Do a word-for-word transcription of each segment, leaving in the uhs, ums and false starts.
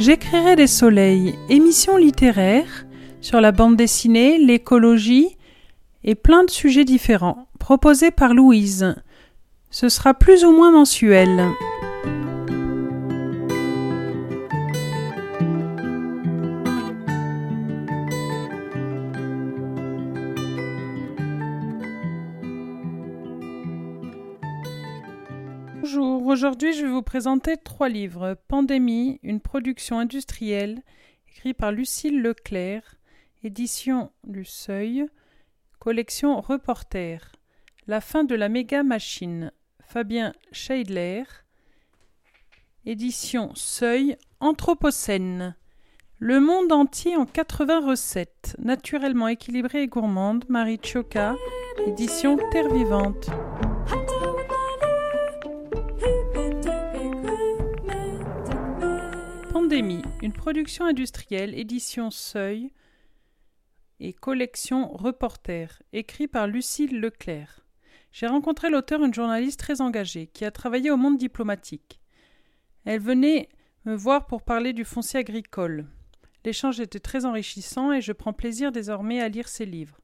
J'écrirai des soleils, émission littéraire sur la bande dessinée, l'écologie et plein de sujets différents, proposés par Louise. Ce sera plus ou moins mensuel. Bonjour, aujourd'hui je vais vous présenter trois livres. Pandémie, une production industrielle, écrit par Lucille Leclerc, édition du Seuil, collection Reporterre. La fin de la méga machine, Fabien Scheidler, édition Seuil, Anthropocène. Le monde entier en quatre-vingts recettes, naturellement équilibrée et gourmande, Marie Chioca, édition Terre vivante. Pandémie, une production industrielle, édition Seuil et collection Reporterre, écrit par Lucille Leclerc. J'ai rencontré l'auteur, une journaliste très engagée, qui a travaillé au monde diplomatique. Elle venait me voir pour parler du foncier agricole. L'échange était très enrichissant et je prends plaisir désormais à lire ses livres.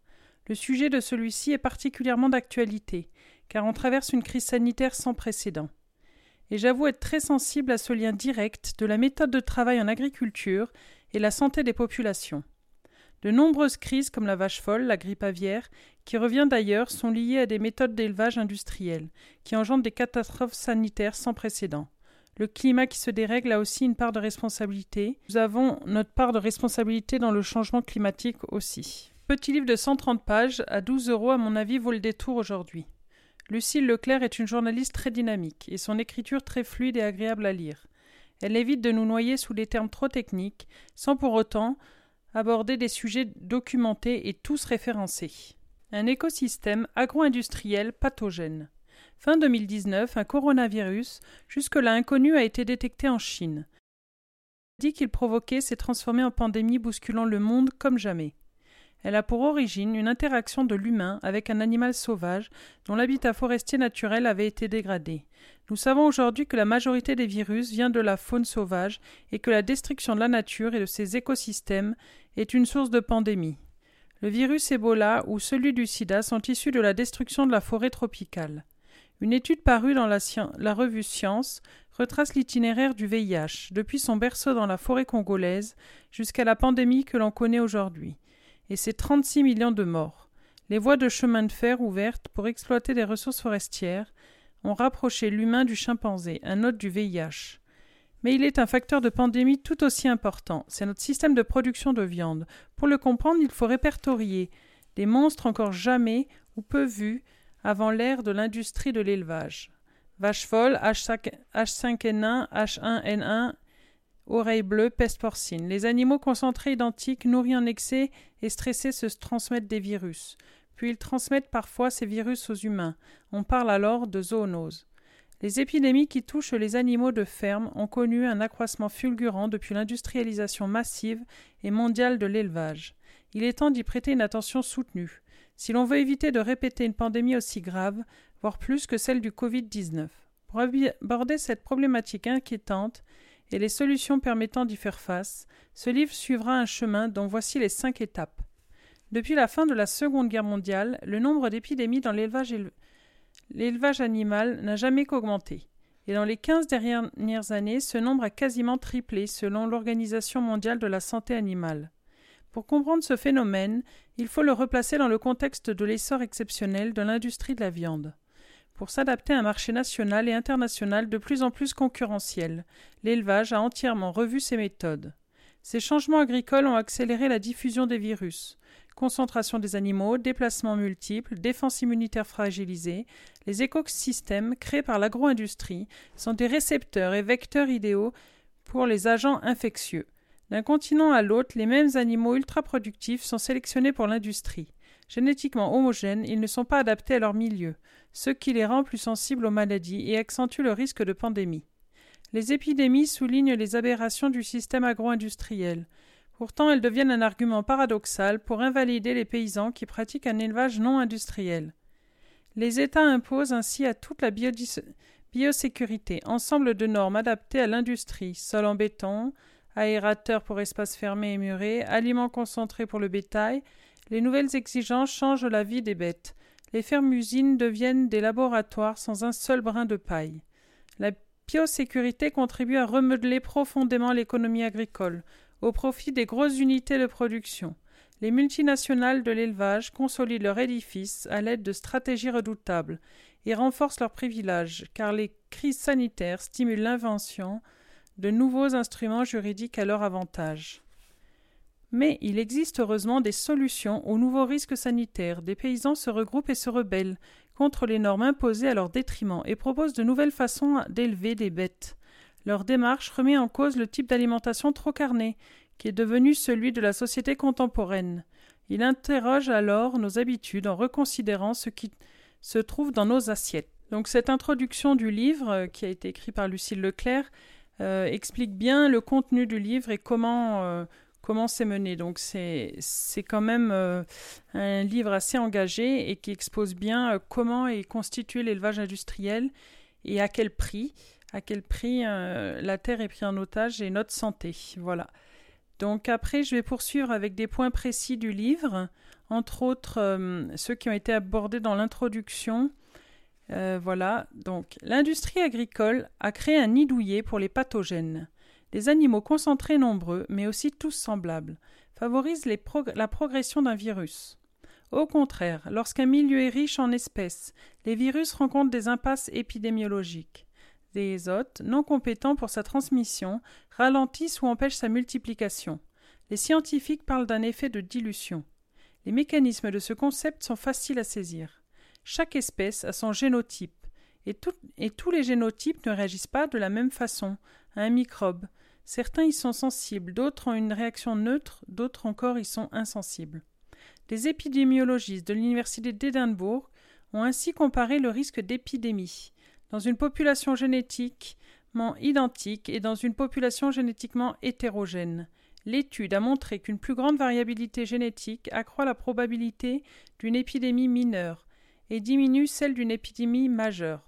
Le sujet de celui-ci est particulièrement d'actualité, car on traverse une crise sanitaire sans précédent. Et j'avoue être très sensible à ce lien direct de la méthode de travail en agriculture et la santé des populations. De nombreuses crises comme la vache folle, la grippe aviaire, qui revient d'ailleurs, sont liées à des méthodes d'élevage industrielles, qui engendrent des catastrophes sanitaires sans précédent. Le climat qui se dérègle a aussi une part de responsabilité. Nous avons notre part de responsabilité dans le changement climatique aussi. Petit livre de cent trente pages, à douze euros à mon avis vaut le détour aujourd'hui. Lucille Leclerc est une journaliste très dynamique et son écriture très fluide et agréable à lire. Elle évite de nous noyer sous des termes trop techniques, sans pour autant aborder des sujets documentés et tous référencés. Un écosystème agro-industriel pathogène. Fin deux mille dix-neuf, un coronavirus, jusque-là inconnu, a été détecté en Chine. La maladie qu'il provoquait s'est transformée en pandémie bousculant le monde comme jamais. Elle a pour origine une interaction de l'humain avec un animal sauvage dont l'habitat forestier naturel avait été dégradé. Nous savons aujourd'hui que la majorité des virus vient de la faune sauvage et que la destruction de la nature et de ses écosystèmes est une source de pandémie. Le virus Ebola ou celui du sida sont issus de la destruction de la forêt tropicale. Une étude parue dans la, science, la revue Science retrace l'itinéraire du V I H, depuis son berceau dans la forêt congolaise jusqu'à la pandémie que l'on connaît aujourd'hui. Et c'est trente-six millions de morts. Les voies de chemin de fer ouvertes pour exploiter des ressources forestières ont rapproché l'humain du chimpanzé, un hôte du V I H. Mais il est un facteur de pandémie tout aussi important. C'est notre système de production de viande. Pour le comprendre, il faut répertorier des monstres encore jamais ou peu vus avant l'ère de l'industrie de l'élevage. Vache folle, H cinq N un, H un N un... Oreille bleue, peste porcine. Les animaux concentrés identiques, nourris en excès et stressés se transmettent des virus. Puis ils transmettent parfois ces virus aux humains. On parle alors de zoonoses. Les épidémies qui touchent les animaux de ferme ont connu un accroissement fulgurant depuis l'industrialisation massive et mondiale de l'élevage. Il est temps d'y prêter une attention soutenue, si l'on veut éviter de répéter une pandémie aussi grave, voire plus que celle du covid dix-neuf. Pour aborder cette problématique inquiétante, et les solutions permettant d'y faire face, ce livre suivra un chemin dont voici les cinq étapes. Depuis la fin de la Seconde Guerre mondiale, le nombre d'épidémies dans l'élevage, éle... l'élevage animal n'a jamais qu'augmenté. Et dans les quinze dernières années, ce nombre a quasiment triplé selon l'Organisation mondiale de la santé animale. Pour comprendre ce phénomène, il faut le replacer dans le contexte de l'essor exceptionnel de l'industrie de la viande. Pour s'adapter à un marché national et international de plus en plus concurrentiel, l'élevage a entièrement revu ses méthodes. Ces changements agricoles ont accéléré la diffusion des virus. Concentration des animaux, déplacements multiples, défense immunitaire fragilisée, les écosystèmes créés par l'agro-industrie sont des récepteurs et vecteurs idéaux pour les agents infectieux. D'un continent à l'autre, les mêmes animaux ultra-productifs sont sélectionnés pour l'industrie. Génétiquement homogènes, ils ne sont pas adaptés à leur milieu, ce qui les rend plus sensibles aux maladies et accentue le risque de pandémie. Les épidémies soulignent les aberrations du système agro-industriel. Pourtant, elles deviennent un argument paradoxal pour invalider les paysans qui pratiquent un élevage non industriel. Les États imposent ainsi à toute la biodis- biosécurité, ensemble de normes adaptées à l'industrie, sol en béton, aérateurs pour espaces fermés et murés, aliments concentrés pour le bétail, les nouvelles exigences changent la vie des bêtes. Les fermes-usines deviennent des laboratoires sans un seul brin de paille. La biosécurité contribue à remodeler profondément l'économie agricole, au profit des grosses unités de production. Les multinationales de l'élevage consolident leur édifice à l'aide de stratégies redoutables et renforcent leurs privilèges, car les crises sanitaires stimulent l'invention de nouveaux instruments juridiques à leur avantage. Mais il existe heureusement des solutions aux nouveaux risques sanitaires. Des paysans se regroupent et se rebellent contre les normes imposées à leur détriment et proposent de nouvelles façons d'élever des bêtes. Leur démarche remet en cause le type d'alimentation trop carné, qui est devenu celui de la société contemporaine. Il interroge alors nos habitudes en reconsidérant ce qui se trouve dans nos assiettes. Donc cette introduction du livre, qui a été écrit par Lucille Leclerc, euh, explique bien le contenu du livre et comment... Euh, Comment c'est mené. Donc c'est, c'est quand même euh, un livre assez engagé et qui expose bien euh, comment est constitué l'élevage industriel et à quel prix, à quel prix euh, la terre est prise en otage et notre santé. Voilà. Donc après, je vais poursuivre avec des points précis du livre, entre autres euh, ceux qui ont été abordés dans l'introduction. Euh, voilà. Donc l'industrie agricole a créé un nid douillet pour les pathogènes. Des animaux concentrés nombreux, mais aussi tous semblables, favorisent les progr- la progression d'un virus. Au contraire, lorsqu'un milieu est riche en espèces, les virus rencontrent des impasses épidémiologiques. Des hôtes, non compétents pour sa transmission, ralentissent ou empêchent sa multiplication. Les scientifiques parlent d'un effet de dilution. Les mécanismes de ce concept sont faciles à saisir. Chaque espèce a son génotype, et, tout, et tous les génotypes ne réagissent pas de la même façon à un microbe. Certains y sont sensibles, d'autres ont une réaction neutre, d'autres encore y sont insensibles. Des épidémiologistes de l'université d'Édimbourg ont ainsi comparé le risque d'épidémie dans une population génétiquement identique et dans une population génétiquement hétérogène. L'étude a montré qu'une plus grande variabilité génétique accroît la probabilité d'une épidémie mineure et diminue celle d'une épidémie majeure.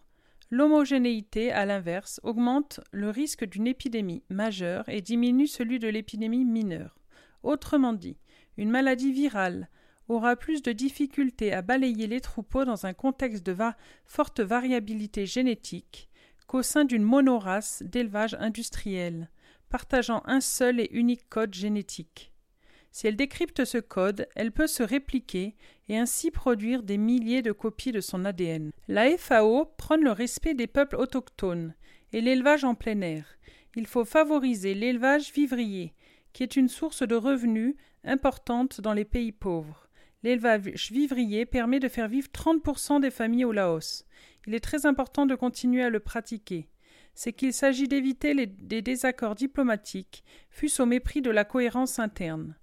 L'homogénéité, à l'inverse, augmente le risque d'une épidémie majeure et diminue celui de l'épidémie mineure. Autrement dit, une maladie virale aura plus de difficultés à balayer les troupeaux dans un contexte de va- forte variabilité génétique qu'au sein d'une monorace d'élevage industriel, partageant un seul et unique code génétique. Si elle décrypte ce code, elle peut se répliquer et ainsi produire des milliers de copies de son A D N. La F A O prône le respect des peuples autochtones et l'élevage en plein air. Il faut favoriser l'élevage vivrier, qui est une source de revenus importante dans les pays pauvres. L'élevage vivrier permet de faire vivre trente pour cent des familles au Laos. Il est très important de continuer à le pratiquer. C'est qu'il s'agit d'éviter les, des désaccords diplomatiques, fût-ce au mépris de la cohérence interne.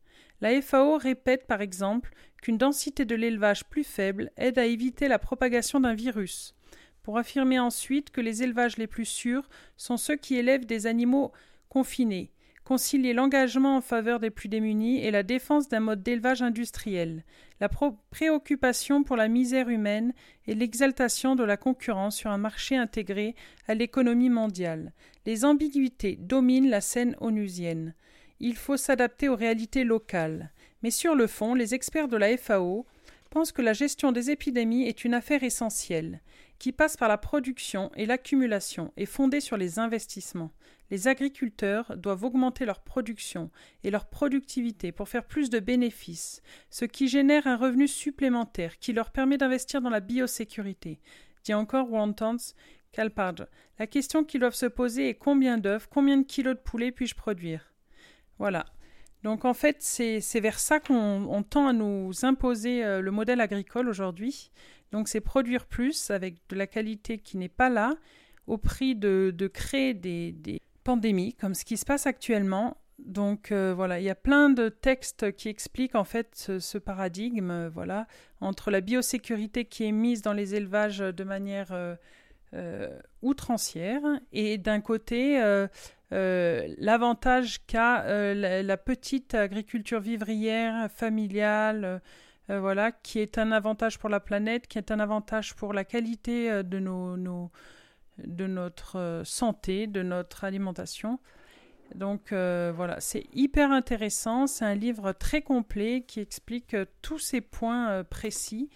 La F A O répète par exemple qu'une densité de l'élevage plus faible aide à éviter la propagation d'un virus, pour affirmer ensuite que les élevages les plus sûrs sont ceux qui élèvent des animaux confinés, concilier l'engagement en faveur des plus démunis et la défense d'un mode d'élevage industriel, la pro- préoccupation pour la misère humaine et l'exaltation de la concurrence sur un marché intégré à l'économie mondiale. Les ambiguïtés dominent la scène onusienne. Il faut s'adapter aux réalités locales. Mais sur le fond, les experts de la F A O pensent que la gestion des épidémies est une affaire essentielle, qui passe par la production et l'accumulation et fondée sur les investissements. Les agriculteurs doivent augmenter leur production et leur productivité pour faire plus de bénéfices, ce qui génère un revenu supplémentaire qui leur permet d'investir dans la biosécurité, dit encore Wontans Kalpardj. La question qu'ils doivent se poser est combien d'œufs, combien de kilos de poulet puis-je produire ? Voilà. Donc en fait, c'est, c'est vers ça qu'on on tend à nous imposer euh, le modèle agricole aujourd'hui. Donc c'est produire plus avec de la qualité qui n'est pas là, au prix de, de créer des, des pandémies, comme ce qui se passe actuellement. Donc euh, voilà, il y a plein de textes qui expliquent en fait ce, ce paradigme, euh, voilà, entre la biosécurité qui est mise dans les élevages de manière euh, euh, outrancière et d'un côté... Euh, Euh, l'avantage qu'a euh, la, la petite agriculture vivrière, familiale, euh, voilà, qui est un avantage pour la planète, qui est un avantage pour la qualité euh, de, nos, nos, de notre euh, santé, de notre alimentation. Donc euh, voilà, c'est hyper intéressant, c'est un livre très complet qui explique euh, tous ces points euh, précis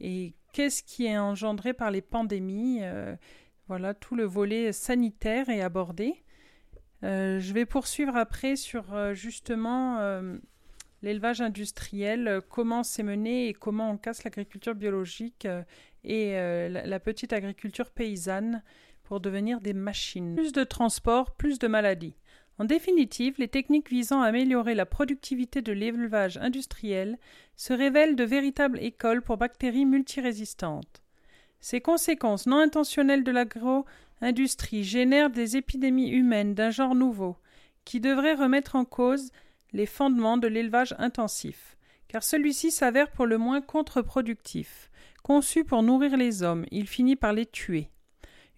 et qu'est-ce qui est engendré par les pandémies. Euh, voilà, tout le volet sanitaire est abordé. Euh, je vais poursuivre après sur euh, justement euh, l'élevage industriel, euh, comment c'est mené et comment on casse l'agriculture biologique euh, et euh, la, la petite agriculture paysanne pour devenir des machines. Plus de transport, plus de maladies. En définitive, les techniques visant à améliorer la productivité de l'élevage industriel se révèlent de véritables écoles pour bactéries multirésistantes. Ces conséquences non intentionnelles de l'agro-industrie génèrent des épidémies humaines d'un genre nouveau, qui devraient remettre en cause les fondements de l'élevage intensif, car celui-ci s'avère pour le moins contre-productif. Conçu pour nourrir les hommes, il finit par les tuer.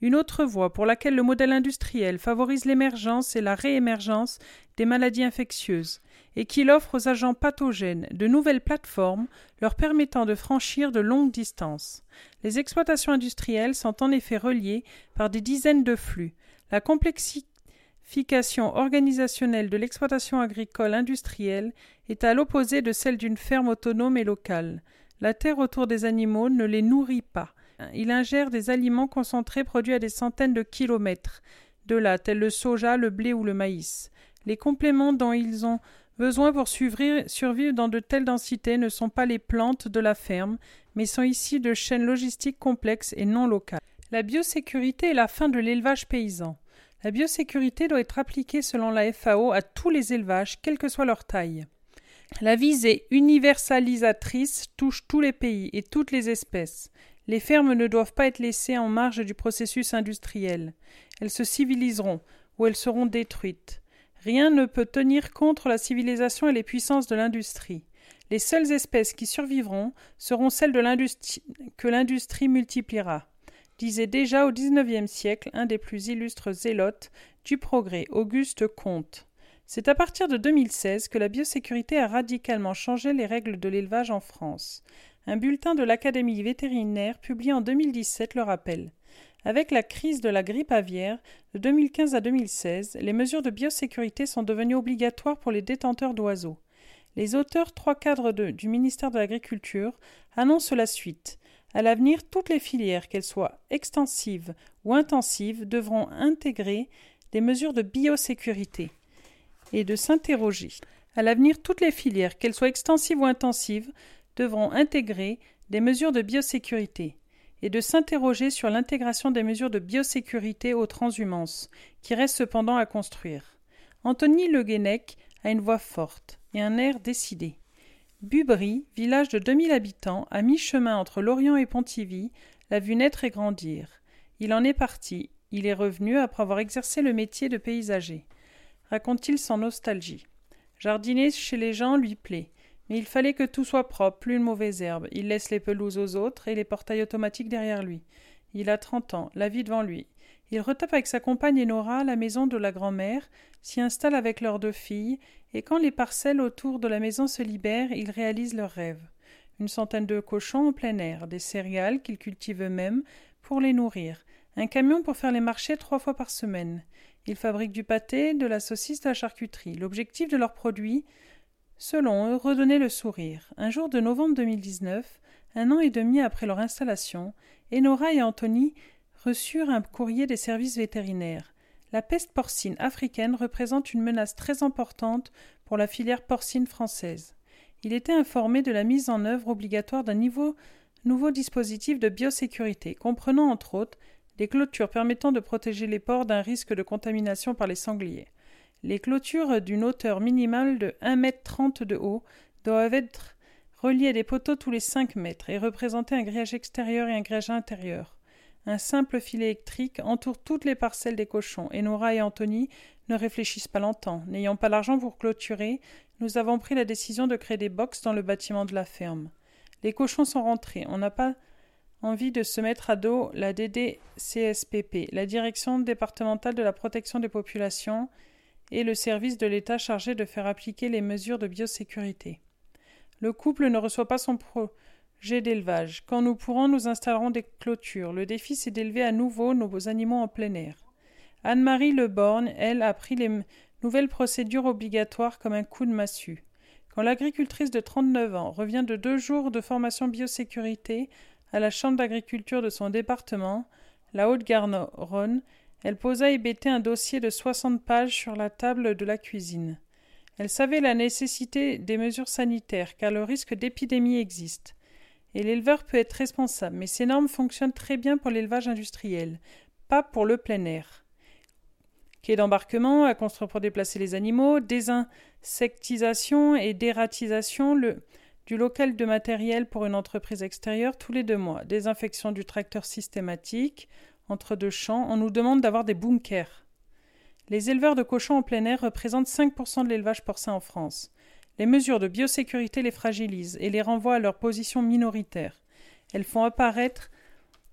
Une autre voie pour laquelle le modèle industriel favorise l'émergence et la réémergence des maladies infectieuses et qu'il offre aux agents pathogènes de nouvelles plateformes leur permettant de franchir de longues distances. Les exploitations industrielles sont en effet reliées par des dizaines de flux. La complexification organisationnelle de l'exploitation agricole industrielle est à l'opposé de celle d'une ferme autonome et locale. La terre autour des animaux ne les nourrit pas. Il ingère des aliments concentrés produits à des centaines de kilomètres de là, tels le soja, le blé ou le maïs. Les compléments dont ils ont besoin pour survivre dans de telles densités ne sont pas les plantes de la ferme, mais sont issus de chaînes logistiques complexes et non locales. La biosécurité est la fin de l'élevage paysan. La biosécurité doit être appliquée selon la F A O à tous les élevages, quelle que soit leur taille. La visée universalisatrice touche tous les pays et toutes les espèces. Les fermes ne doivent pas être laissées en marge du processus industriel. Elles se civiliseront ou elles seront détruites. Rien ne peut tenir contre la civilisation et les puissances de l'industrie. Les seules espèces qui survivront seront celles de l'industrie, que l'industrie multipliera, disait déjà au dix-neuvième siècle un des plus illustres zélotes du progrès, Auguste Comte. C'est à partir de deux mille seize que la biosécurité a radicalement changé les règles de l'élevage en France. Un bulletin de l'Académie vétérinaire publié en deux mille dix-sept le rappelle. Avec la crise de la grippe aviaire de deux mille quinze à deux mille seize, les mesures de biosécurité sont devenues obligatoires pour les détenteurs d'oiseaux. Les auteurs, trois cadres de, du ministère de l'Agriculture, annoncent la suite. À l'avenir, toutes les filières, qu'elles soient extensives ou intensives, devront intégrer des mesures de biosécurité et de s'interroger. À l'avenir, toutes les filières, qu'elles soient extensives ou intensives, devront intégrer des mesures de biosécurité et de s'interroger sur l'intégration des mesures de biosécurité aux transhumances, qui restent cependant à construire. Anthony Le Guenec a une voix forte et un air décidé. Bubry, village de deux mille habitants, à mi-chemin entre Lorient et Pontivy, l'a vu naître et grandir. Il en est parti, il est revenu après avoir exercé le métier de paysager, raconte-t-il sans nostalgie. Jardiner chez les gens lui plaît. Mais il fallait que tout soit propre, plus une mauvaise herbe. Il laisse les pelouses aux autres et les portails automatiques derrière lui. Il a trente ans, la vie devant lui. Il retape avec sa compagne et Nora la maison de la grand-mère, s'y installe avec leurs deux filles, et quand les parcelles autour de la maison se libèrent, ils réalisent leurs rêves. Une centaine de cochons en plein air, des céréales qu'ils cultivent eux-mêmes pour les nourrir, un camion pour faire les marchés trois fois par semaine. Ils fabriquent du pâté, de la saucisse, de la charcuterie. L'objectif de leurs produits, selon eux, redonner le sourire. Un jour de novembre deux mille dix-neuf, un an et demi après leur installation, Enora et Anthony reçurent un courrier des services vétérinaires. La peste porcine africaine représente une menace très importante pour la filière porcine française. Il était informé de la mise en œuvre obligatoire d'un nouveau, nouveau dispositif de biosécurité, comprenant entre autres des clôtures permettant de protéger les porcs d'un risque de contamination par les sangliers. Les clôtures d'une hauteur minimale de un mètre trente de haut doivent être reliées à des poteaux tous les cinq mètres et représenter un grillage extérieur et un grillage intérieur. Un simple filet électrique entoure toutes les parcelles des cochons et Nora et Anthony ne réfléchissent pas longtemps. N'ayant pas l'argent pour clôturer, nous avons pris la décision de créer des boxes dans le bâtiment de la ferme. Les cochons sont rentrés. On n'a pas envie de se mettre à dos la D D C S P P, la Direction départementale de la protection des populations, et le service de l'État chargé de faire appliquer les mesures de biosécurité. Le couple ne reçoit pas son projet d'élevage. Quand nous pourrons, nous installerons des clôtures. Le défi, c'est d'élever à nouveau nos animaux en plein air. Anne-Marie Leborgne, elle, a pris les Nouvelle procédure obligatoire comme un coup de massue. Quand l'agricultrice de trente-neuf ans revient de deux jours de formation biosécurité à la chambre d'agriculture de son département, la Haute-Garonne, elle posa hébétée un dossier de soixante pages sur la table de la cuisine. Elle savait la nécessité des mesures sanitaires, car le risque d'épidémie existe. Et l'éleveur peut être responsable, mais ces normes fonctionnent très bien pour l'élevage industriel, pas pour le plein air. Quai d'embarquement à construire pour déplacer les animaux, désinsectisation et dératisation le, du local de matériel pour une entreprise extérieure tous les deux mois, désinfection du tracteur systématique, entre deux champs, on nous demande d'avoir des bunkers. Les éleveurs de cochons en plein air représentent cinq pour cent de l'élevage porcin en France. Les mesures de biosécurité les fragilisent et les renvoient à leur position minoritaire. Elles font apparaître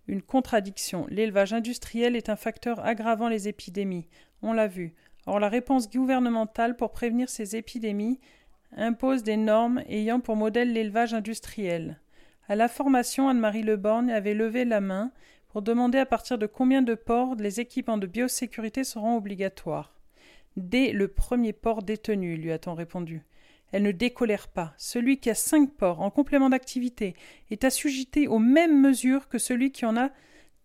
une contradiction. L'élevage industriel est un facteur aggravant les épidémies. On l'a vu. Or, la réponse gouvernementale pour prévenir ces épidémies impose des normes ayant pour modèle l'élevage industriel. À la formation, Anne-Marie Leborgne avait levé la main pour demander à partir de combien de porcs les équipements de biosécurité seront obligatoires. Dès le premier porc détenu, lui a-t-on répondu. Elle ne décolère pas. Celui qui a cinq porcs en complément d'activité est assujetti aux mêmes mesures que celui qui en a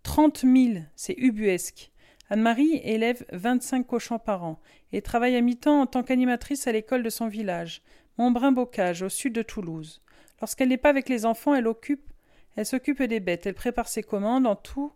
trente mille. C'est ubuesque. Anne-Marie élève vingt-cinq cochons par an et travaille à mi-temps en tant qu'animatrice à l'école de son village, Montbrun-Bocage, au sud de Toulouse. Lorsqu'elle n'est pas avec les enfants, elle occupe, elle s'occupe des bêtes. Elle prépare ses commandes en tout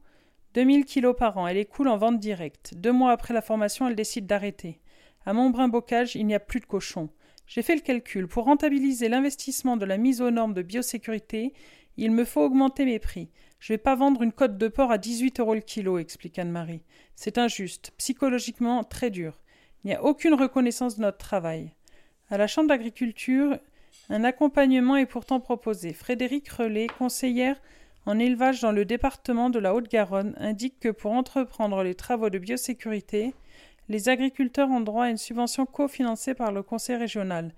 deux mille kilos par an. Elle écoule en vente directe. Deux mois après la formation, elle décide d'arrêter. À Montbrun-Bocage, il n'y a plus de cochons. J'ai fait le calcul. Pour rentabiliser l'investissement de la mise aux normes de biosécurité, il me faut augmenter mes prix. Je ne vais pas vendre une côte de porc à dix-huit euros le kilo, explique Anne-Marie. C'est injuste, psychologiquement très dur. Il n'y a aucune reconnaissance de notre travail. À la Chambre d'agriculture, un accompagnement est pourtant proposé. Frédéric Relais, conseillère en élevage dans le département de la Haute-Garonne, indique que pour entreprendre les travaux de biosécurité, les agriculteurs ont droit à une subvention cofinancée par le Conseil régional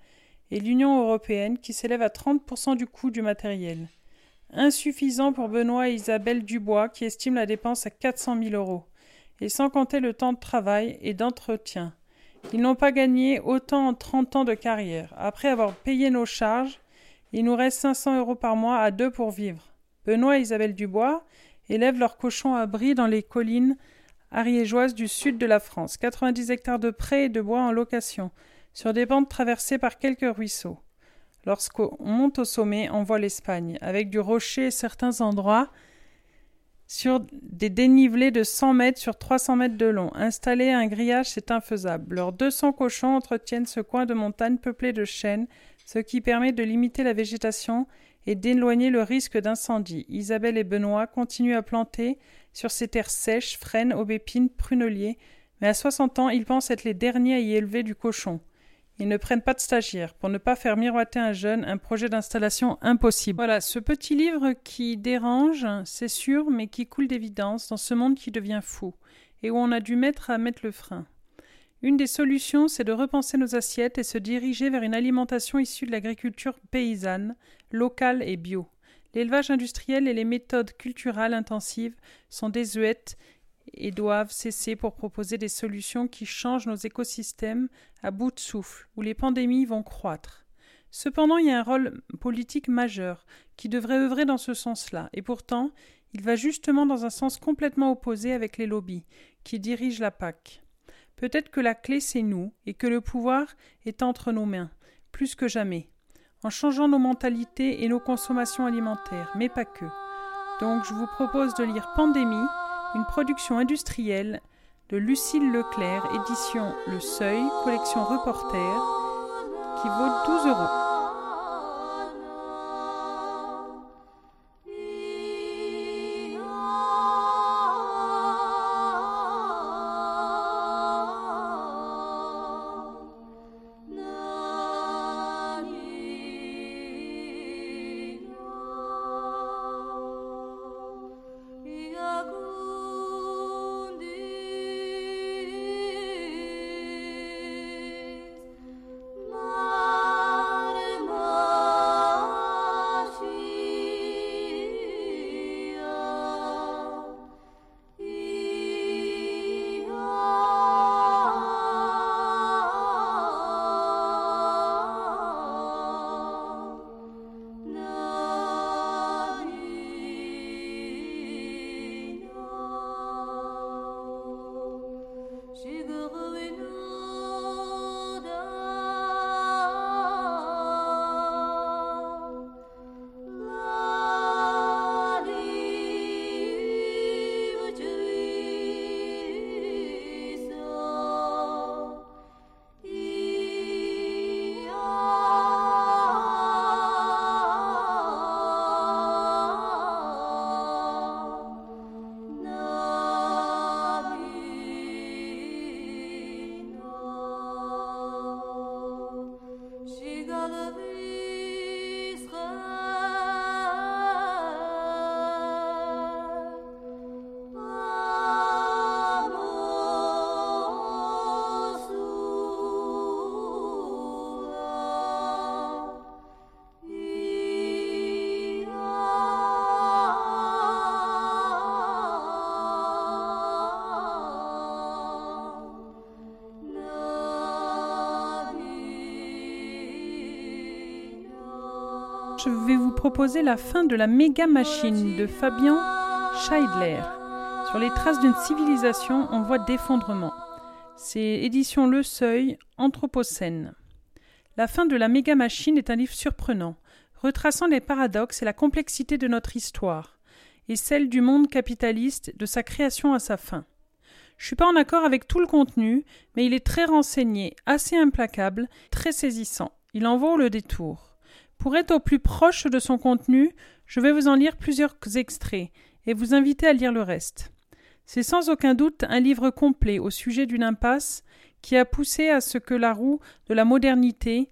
et l'Union européenne qui s'élève à trente pour cent du coût du matériel. Insuffisant pour Benoît et Isabelle Dubois qui estiment la dépense à quatre cent mille euros, et sans compter le temps de travail et d'entretien. Ils n'ont pas gagné autant en trente ans de carrière. Après avoir payé nos charges, il nous reste cinq cents euros par mois à deux pour vivre. Benoît et Isabelle Dubois élèvent leurs cochons à bris dans les collines ariégeoise du sud de la France, quatre-vingt-dix hectares de prés et de bois en location, sur des bandes traversées par quelques ruisseaux. Lorsqu'on monte au sommet, on voit l'Espagne, avec du rocher et certains endroits, sur des dénivelés de cent mètres sur trois cents mètres de long. Installer un grillage, c'est infaisable. Leurs deux cents cochons entretiennent ce coin de montagne peuplé de chênes, ce qui permet de limiter la végétation et d'éloigner le risque d'incendie. Isabelle et Benoît continuent à planter sur ces terres sèches, frênes, aubépines, pruneliers, mais à soixante ans, ils pensent être les derniers à y élever du cochon. Ils ne prennent pas de stagiaires pour ne pas faire miroiter un jeune un projet d'installation impossible. Voilà, ce petit livre qui dérange, c'est sûr, mais qui coule d'évidence dans ce monde qui devient fou et où on a dû mettre à mettre le frein. Une des solutions, c'est de repenser nos assiettes et se diriger vers une alimentation issue de l'agriculture paysanne, locale et bio. L'élevage industriel et les méthodes culturales intensives sont désuètes et doivent cesser pour proposer des solutions qui changent nos écosystèmes à bout de souffle, où les pandémies vont croître. Cependant, il y a un rôle politique majeur qui devrait œuvrer dans ce sens-là, et pourtant, il va justement dans un sens complètement opposé avec les lobbies qui dirigent la P A C. Peut-être que la clé, c'est nous, et que le pouvoir est entre nos mains, plus que jamais. En changeant nos mentalités et nos consommations alimentaires, mais pas que. Donc je vous propose de lire Pandémie, une production industrielle de Lucille Leclerc, édition Le Seuil, collection Reporterre, qui vaut douze euros. Je vais vous proposer La fin de la méga machine de Fabien Scheidler. Sur les traces d'une civilisation en voie d'effondrement. C'est édition Le Seuil, Anthropocène. La fin de la méga machine est un livre surprenant, retraçant les paradoxes et la complexité de notre histoire, et celle du monde capitaliste, de sa création à sa fin. Je ne suis pas en accord avec tout le contenu, mais il est très renseigné, assez implacable, très saisissant. Il en vaut le détour. Pour être au plus proche de son contenu, je vais vous en lire plusieurs extraits et vous inviter à lire le reste. C'est sans aucun doute un livre complet au sujet d'une impasse qui a poussé à ce que la roue de la modernité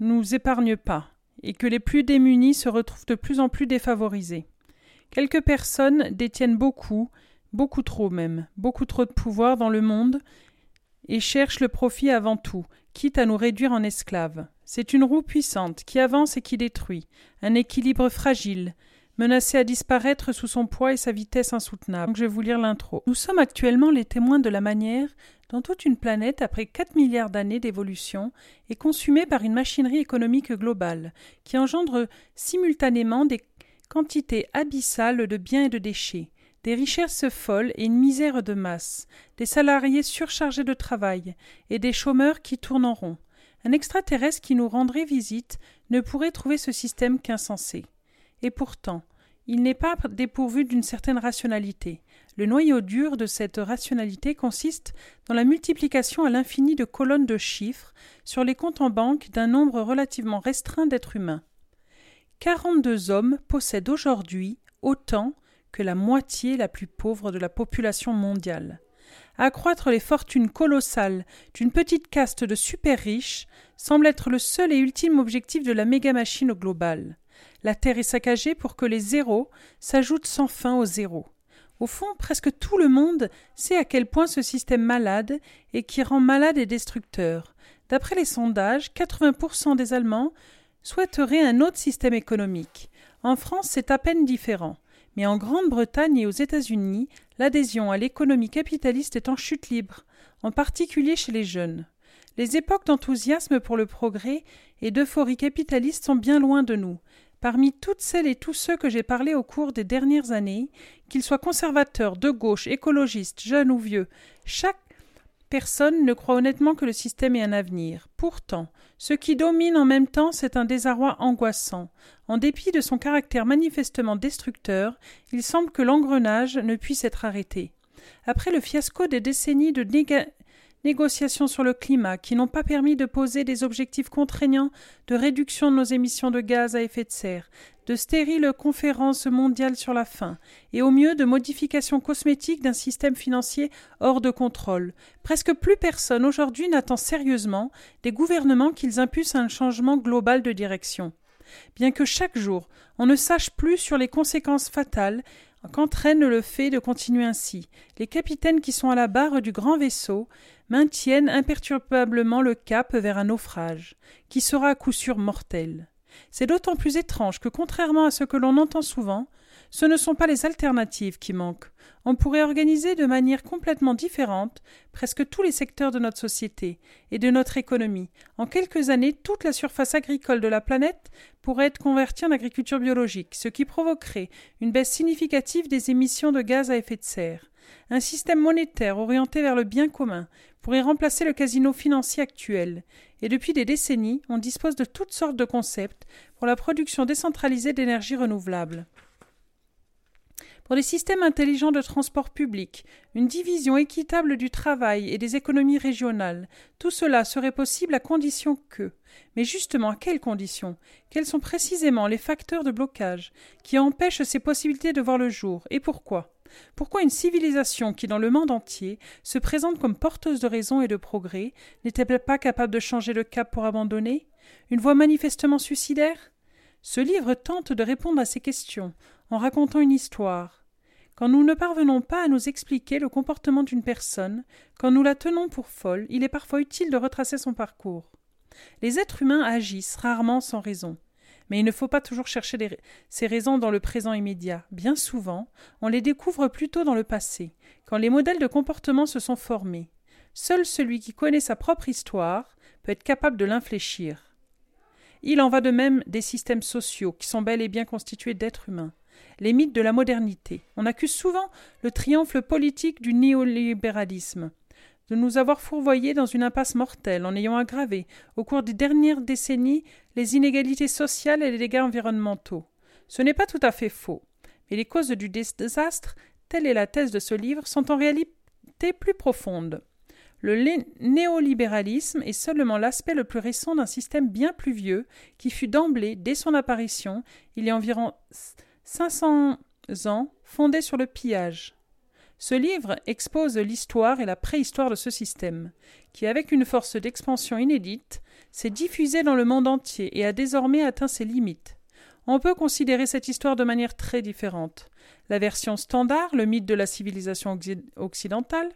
nous épargne pas et que les plus démunis se retrouvent de plus en plus défavorisés. Quelques personnes détiennent beaucoup, beaucoup trop même, beaucoup trop de pouvoir dans le monde et cherchent le profit avant tout, quitte à nous réduire en esclaves. C'est une roue puissante qui avance et qui détruit, un équilibre fragile, menacé à disparaître sous son poids et sa vitesse insoutenable. Donc je vais vous lire l'intro. Nous sommes actuellement les témoins de la manière dont toute une planète, après quatre milliards d'années d'évolution, est consumée par une machinerie économique globale qui engendre simultanément des quantités abyssales de biens et de déchets, des richesses folles et une misère de masse, des salariés surchargés de travail et des chômeurs qui tournent en rond. Un extraterrestre qui nous rendrait visite ne pourrait trouver ce système qu'insensé. Et pourtant, il n'est pas dépourvu d'une certaine rationalité. Le noyau dur de cette rationalité consiste dans la multiplication à l'infini de colonnes de chiffres sur les comptes en banque d'un nombre relativement restreint d'êtres humains. quarante-deux hommes possèdent aujourd'hui autant que la moitié la plus pauvre de la population mondiale. Accroître les fortunes colossales d'une petite caste de super-riches semble être le seul et ultime objectif de la méga-machine globale. La Terre est saccagée pour que les zéros s'ajoutent sans fin aux zéros. Au fond, presque tout le monde sait à quel point ce système malade et qui rend malade et destructeur. D'après les sondages, quatre-vingts pour cent des Allemands souhaiteraient un autre système économique. En France, c'est à peine différent. Mais en Grande-Bretagne et aux États-Unis, l'adhésion à l'économie capitaliste est en chute libre, en particulier chez les jeunes. Les époques d'enthousiasme pour le progrès et d'euphorie capitaliste sont bien loin de nous. Parmi toutes celles et tous ceux que j'ai parlé au cours des dernières années, qu'ils soient conservateurs, de gauche, écologistes, jeunes ou vieux, chaque personne ne croit honnêtement que le système ait un avenir. Pourtant, ce qui domine en même temps, c'est un désarroi angoissant. En dépit de son caractère manifestement destructeur, il semble que l'engrenage ne puisse être arrêté. Après le fiasco des décennies de néga- négociations sur le climat, qui n'ont pas permis de poser des objectifs contraignants de réduction de nos émissions de gaz à effet de serre, de stériles conférences mondiales sur la faim, et au mieux de modifications cosmétiques d'un système financier hors de contrôle. Presque plus personne aujourd'hui n'attend sérieusement des gouvernements qu'ils impulsent un changement global de direction. Bien que chaque jour, on ne sache plus sur les conséquences fatales qu'entraîne le fait de continuer ainsi, les capitaines qui sont à la barre du grand vaisseau maintiennent imperturbablement le cap vers un naufrage, qui sera à coup sûr mortel. C'est d'autant plus étrange que, contrairement à ce que l'on entend souvent, ce ne sont pas les alternatives qui manquent. On pourrait organiser de manière complètement différente presque tous les secteurs de notre société et de notre économie. En quelques années, toute la surface agricole de la planète pourrait être convertie en agriculture biologique, ce qui provoquerait une baisse significative des émissions de gaz à effet de serre. un système monétaire orienté vers le bien commun pourrait remplacer le casino financier actuel, et depuis des décennies, on dispose de toutes sortes de concepts pour la production décentralisée d'énergie renouvelable. Pour des systèmes intelligents de transport public, une division équitable du travail et des économies régionales, tout cela serait possible à condition que... Mais justement, à quelles conditions? Quels sont précisément les facteurs de blocage qui empêchent ces possibilités de voir le jour, et pourquoi? Pourquoi une civilisation qui, dans le monde entier, se présente comme porteuse de raison et de progrès, n'était-elle pas capable de changer de cap pour abandonner? Une voie manifestement suicidaire? Ce livre tente de répondre à ces questions, en racontant une histoire. Quand nous ne parvenons pas à nous expliquer le comportement d'une personne, quand nous la tenons pour folle, il est parfois utile de retracer son parcours. Les êtres humains agissent rarement sans raison. Mais il ne faut pas toujours chercher les... ces raisons dans le présent immédiat. Bien souvent, on les découvre plutôt dans le passé, quand les modèles de comportement se sont formés. Seul celui qui connaît sa propre histoire peut être capable de l'infléchir. Il en va de même des systèmes sociaux, qui sont bel et bien constitués d'êtres humains. Les mythes de la modernité. On accuse souvent le triomphe politique du néolibéralisme, de nous avoir fourvoyés dans une impasse mortelle en ayant aggravé, au cours des dernières décennies, les inégalités sociales et les dégâts environnementaux. Ce n'est pas tout à fait faux, mais les causes du désastre, telle est la thèse de ce livre, sont en réalité plus profondes. Le néolibéralisme est seulement l'aspect le plus récent d'un système bien plus vieux qui fut d'emblée, dès son apparition, il y a environ cinq cents ans, fondé sur le pillage. Ce livre expose l'histoire et la préhistoire de ce système, qui, avec une force d'expansion inédite, s'est diffusé dans le monde entier et a désormais atteint ses limites. On peut considérer cette histoire de manière très différente. La version standard, le mythe de la civilisation occidentale,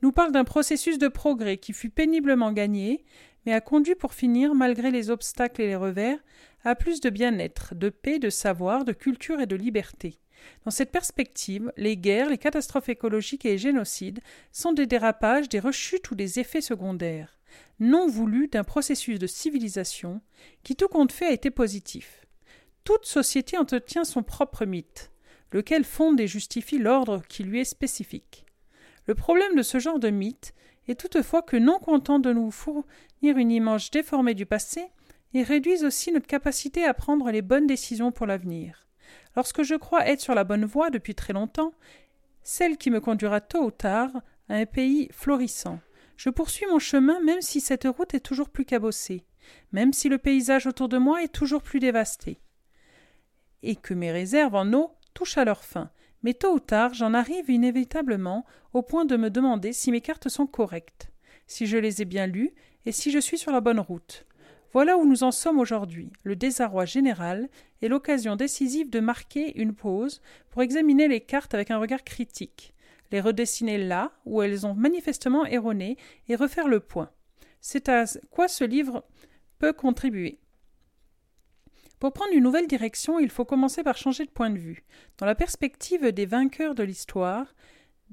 nous parle d'un processus de progrès qui fut péniblement gagné, mais a conduit pour finir, malgré les obstacles et les revers, à plus de bien-être, de paix, de savoir, de culture et de liberté. Dans cette perspective, les guerres, les catastrophes écologiques et les génocides sont des dérapages, des rechutes ou des effets secondaires, non voulus d'un processus de civilisation qui, tout compte fait, a été positif. Toute société entretient son propre mythe, lequel fonde et justifie l'ordre qui lui est spécifique. Le problème de ce genre de mythe est toutefois que, non content de nous fournir une image déformée du passé, ils réduisent aussi notre capacité à prendre les bonnes décisions pour l'avenir. Lorsque je crois être sur la bonne voie depuis très longtemps, celle qui me conduira tôt ou tard à un pays florissant. Je poursuis mon chemin même si cette route est toujours plus cabossée, même si le paysage autour de moi est toujours plus dévasté, et que mes réserves en eau touchent à leur fin. Mais tôt ou tard, j'en arrive inévitablement au point de me demander si mes cartes sont correctes, si je les ai bien lues et si je suis sur la bonne route. Voilà où nous en sommes aujourd'hui, le désarroi général est l'occasion décisive de marquer une pause pour examiner les cartes avec un regard critique, les redessiner là où elles ont manifestement erroné et refaire le point. C'est à quoi ce livre peut contribuer. Pour prendre une nouvelle direction, il faut commencer par changer de point de vue, dans la perspective des vainqueurs de l'histoire,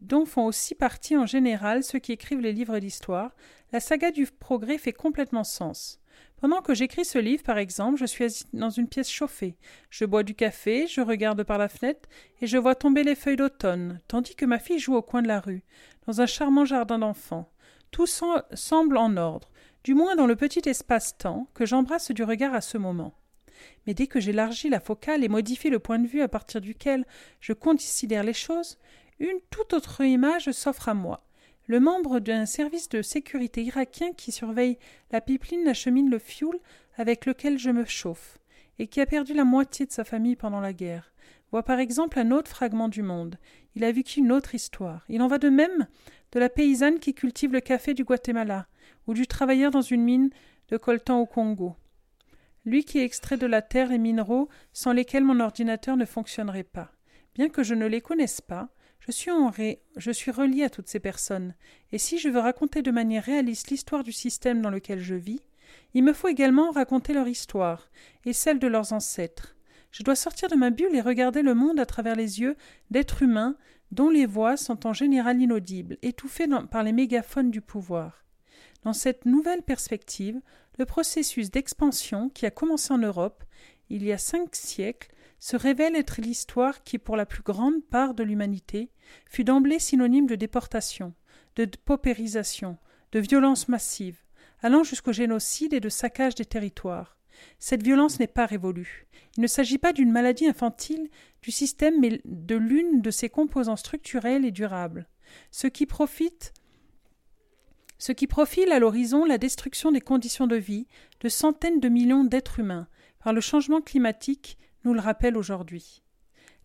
dont font aussi partie en général ceux qui écrivent les livres d'histoire, la saga du progrès fait complètement sens. Pendant que j'écris ce livre, par exemple, je suis assis dans une pièce chauffée. Je bois du café, je regarde par la fenêtre et je vois tomber les feuilles d'automne, tandis que ma fille joue au coin de la rue, dans un charmant jardin d'enfants. Tout semble en ordre, du moins dans le petit espace-temps que j'embrasse du regard à ce moment. Mais dès que j'élargis la focale et modifie le point de vue à partir duquel je considère les choses, une toute autre image s'offre à moi. Le membre d'un service de sécurité irakien qui surveille la pipeline achemine le fioul avec lequel je me chauffe, et qui a perdu la moitié de sa famille pendant la guerre, voit par exemple un autre fragment du monde. Il a vécu une autre histoire. Il en va de même de la paysanne qui cultive le café du Guatemala, ou du travailleur dans une mine de coltan au Congo. Lui qui extrait de la terre les minéraux sans lesquels mon ordinateur ne fonctionnerait pas. Bien que je ne les connaisse pas, Je suis, en ré... je suis relié à toutes ces personnes, et si je veux raconter de manière réaliste l'histoire du système dans lequel je vis, il me faut également raconter leur histoire, et celle de leurs ancêtres. Je dois sortir de ma bulle et regarder le monde à travers les yeux d'êtres humains dont les voix sont en général inaudibles, étouffées dans... par les mégaphones du pouvoir. Dans cette nouvelle perspective, le processus d'expansion qui a commencé en Europe, il y a cinq siècles, se révèle être l'histoire qui, pour la plus grande part de l'humanité, fut d'emblée synonyme de déportation, de paupérisation, de violence massive, allant jusqu'au génocide et de saccage des territoires. Cette violence n'est pas révolue. Il ne s'agit pas d'une maladie infantile du système, mais de l'une de ses composantes structurelles et durables. Ce qui profite, ce qui profile à l'horizon la destruction des conditions de vie de centaines de millions d'êtres humains par le changement climatique nous le rappelle aujourd'hui.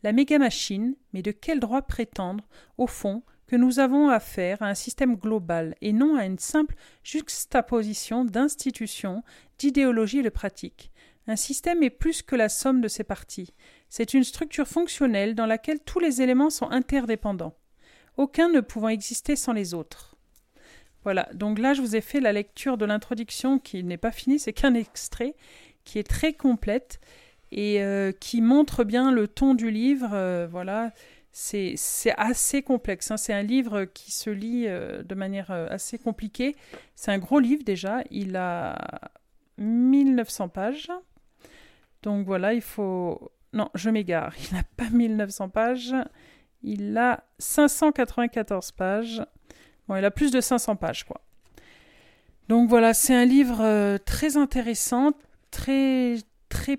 La méga machine, mais de quel droit prétendre, au fond, que nous avons affaire à un système global et non à une simple juxtaposition d'institutions, d'idéologies et de pratiques. Un système est plus que la somme de ses parties. C'est une structure fonctionnelle dans laquelle tous les éléments sont interdépendants, aucun ne pouvant exister sans les autres. Voilà, donc là je vous ai fait la lecture de l'introduction qui n'est pas finie, c'est qu'un extrait qui est très complète et euh, qui montre bien le ton du livre, euh, voilà. C'est, c'est assez complexe, hein. C'est un livre qui se lit euh, de manière euh, assez compliquée. C'est un gros livre déjà, il a mille neuf cents pages. Donc voilà, il faut... Non, je m'égare, il n'a pas mille neuf cents pages, il a cinq cent quatre-vingt-quatorze pages. Bon, il a plus de cinq cents pages, quoi. Donc voilà, c'est un livre euh, très intéressant, très, très,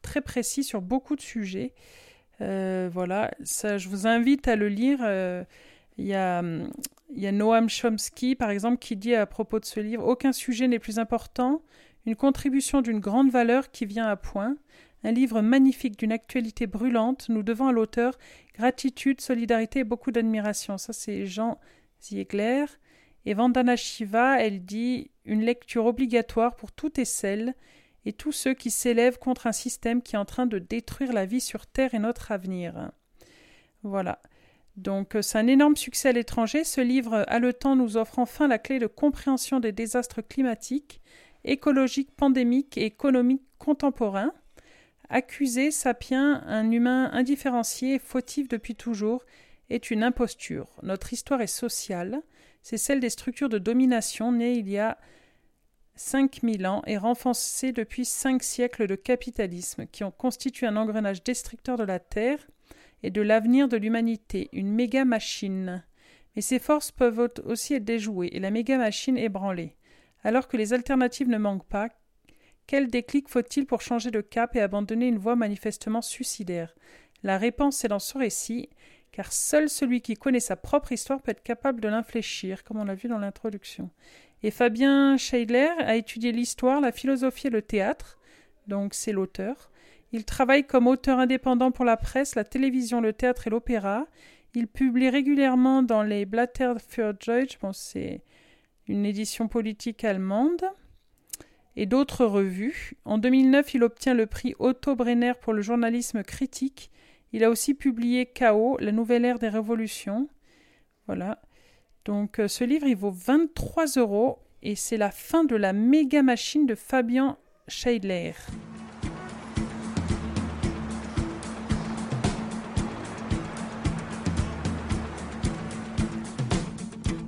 très précis sur beaucoup de sujets. Euh, voilà, ça, je vous invite à le lire. Il euh, y, um, y a Noam Chomsky, par exemple, qui dit à propos de ce livre « Aucun sujet n'est plus important, une contribution d'une grande valeur qui vient à point. Un livre magnifique, d'une actualité brûlante. Nous devons à l'auteur gratitude, solidarité et beaucoup d'admiration. » Ça, c'est Jean Ziegler. Et Vandana Shiva, elle dit « Une lecture obligatoire pour toutes et celles » et tous ceux qui s'élèvent contre un système qui est en train de détruire la vie sur Terre et notre avenir. Voilà. Donc, c'est un énorme succès à l'étranger. Ce livre haletant nous offre enfin la clé de compréhension des désastres climatiques, écologiques, pandémiques et économiques contemporains. Accuser Sapiens, un humain indifférencié et fautif depuis toujours, est une imposture. Notre histoire est sociale. C'est celle des structures de domination nées il y a cinq mille ans et renforcés depuis cinq siècles de capitalisme qui ont constitué un engrenage destructeur de la Terre et de l'avenir de l'humanité, une méga machine. Mais ces forces peuvent aussi être déjouées et la méga machine ébranlée. Alors que les alternatives ne manquent pas, quel déclic faut-il pour changer de cap et abandonner une voie manifestement suicidaire ? La réponse est dans ce récit, car seul celui qui connaît sa propre histoire peut être capable de l'infléchir, comme on l'a vu dans l'introduction. Et Fabien Scheidler a étudié l'histoire, la philosophie et le théâtre, donc c'est l'auteur. Il travaille comme auteur indépendant pour la presse, la télévision, le théâtre et l'opéra. Il publie régulièrement dans les Blätter für Deutsch, bon, c'est une édition politique allemande, et d'autres revues. En deux mille neuf, il obtient le prix Otto Brenner pour le journalisme critique. Il a aussi publié Chaos, la nouvelle ère des révolutions. Voilà. Donc, euh, ce livre, il vaut vingt-trois euros et c'est la fin de la méga machine de Fabien Scheidler.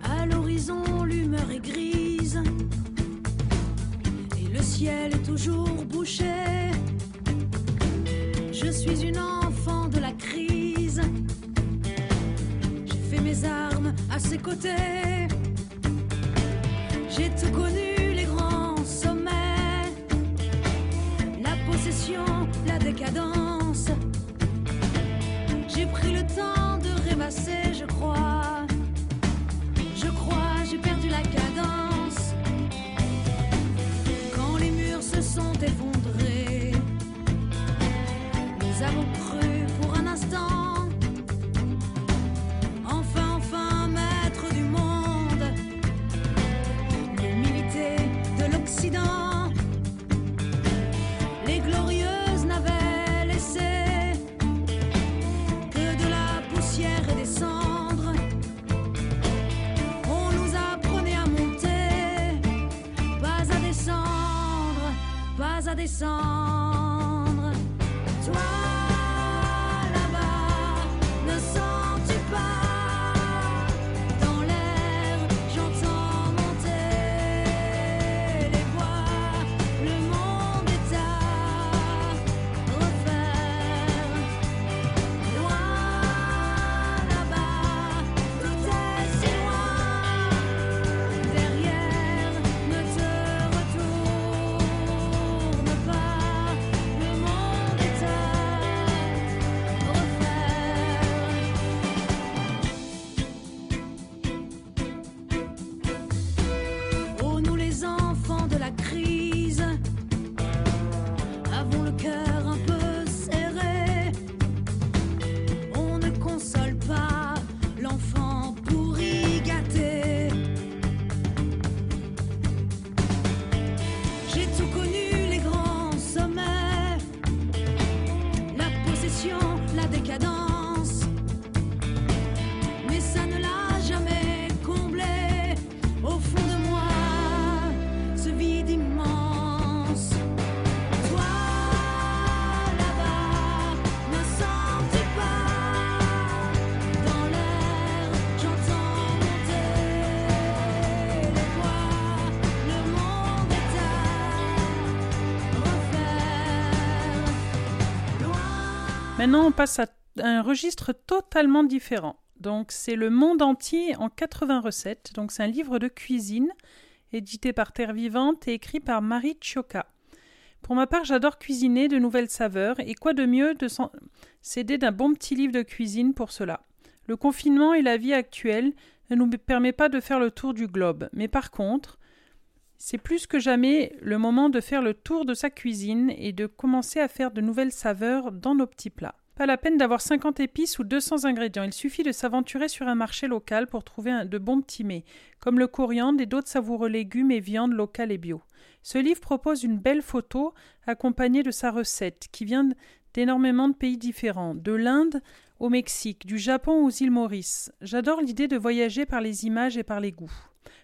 À l'horizon, l'humeur est grise et le ciel est toujours bouché. Je suis une enfant de la crise. Mes armes à ses côtés, j'ai tout connu, les grands sommets, la possession, la décadence. J'ai pris le temps de rêvasser, je crois, je crois, j'ai perdu la cadence. Quand les murs se sont effondrés, nous avons cru pour un instant. Les glorieuses n'avaient laissé que de la poussière et des cendres. On nous apprenait à monter, pas à descendre, pas à descendre. Toi là-bas, ne sens-tu pas? Maintenant, on passe à un registre totalement différent. Donc, c'est le monde entier en quatre-vingts recettes. Donc, c'est un livre de cuisine édité par Terre vivante et écrit par Marie Chioca. Pour ma part, j'adore cuisiner de nouvelles saveurs et quoi de mieux de s'aider d'un bon petit livre de cuisine pour cela. Le confinement et la vie actuelle ne nous permet pas de faire le tour du globe, mais par contre, c'est plus que jamais le moment de faire le tour de sa cuisine et de commencer à faire de nouvelles saveurs dans nos petits plats. Pas la peine d'avoir cinquante épices ou deux cents ingrédients, il suffit de s'aventurer sur un marché local pour trouver de bons petits mets, comme le coriandre et d'autres savoureux légumes et viandes locales et bio. Ce livre propose une belle photo accompagnée de sa recette, qui vient d'énormément de pays différents, de l'Inde au Mexique, du Japon aux îles Maurice. J'adore l'idée de voyager par les images et par les goûts.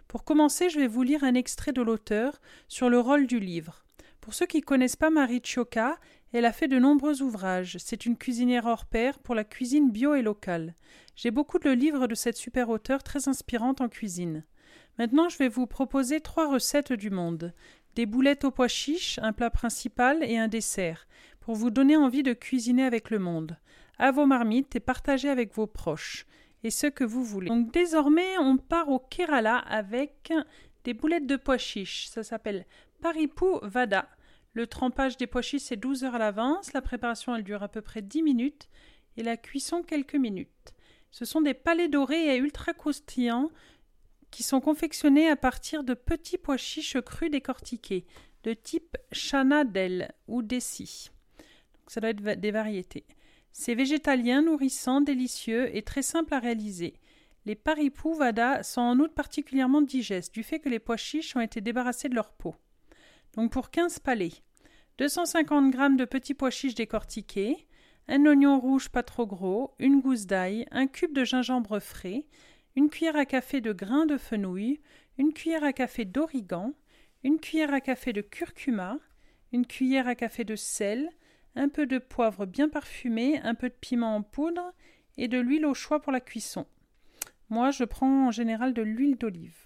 Pour commencer, je vais vous lire un extrait de l'auteur sur le rôle du livre. Pour ceux qui ne connaissent pas Marie Chioca, elle a fait de nombreux ouvrages. C'est une cuisinière hors pair pour la cuisine bio et locale. J'ai beaucoup de livres de cette super auteure très inspirante en cuisine. Maintenant, je vais vous proposer trois recettes du monde. Des boulettes aux pois chiches, un plat principal et un dessert, pour vous donner envie de cuisiner avec le monde. À vos marmites et partagez avec vos proches et ce que vous voulez. Donc désormais, on part au Kerala avec des boulettes de pois chiches. Ça s'appelle Paripu Vada. Le trempage des pois chiches, c'est douze heures à l'avance. La préparation, elle dure à peu près dix minutes et la cuisson, quelques minutes. Ce sont des palais dorés et ultra croustillants qui sont confectionnés à partir de petits pois chiches crus décortiqués de type Chana Dal ou Desi. Donc ça doit être des variétés. C'est végétalien, nourrissant, délicieux et très simple à réaliser. Les Paripu Vada sont en outre particulièrement digestes du fait que les pois chiches ont été débarrassés de leur peau. Donc pour quinze palais, deux cent cinquante grammes de petits pois chiches décortiqués, un oignon rouge pas trop gros, une gousse d'ail, un cube de gingembre frais, une cuillère à café de grains de fenouil, une cuillère à café d'origan, une cuillère à café de curcuma, une cuillère à café de sel, un peu de poivre bien parfumé, un peu de piment en poudre et de l'huile au choix pour la cuisson. Moi, je prends en général de l'huile d'olive.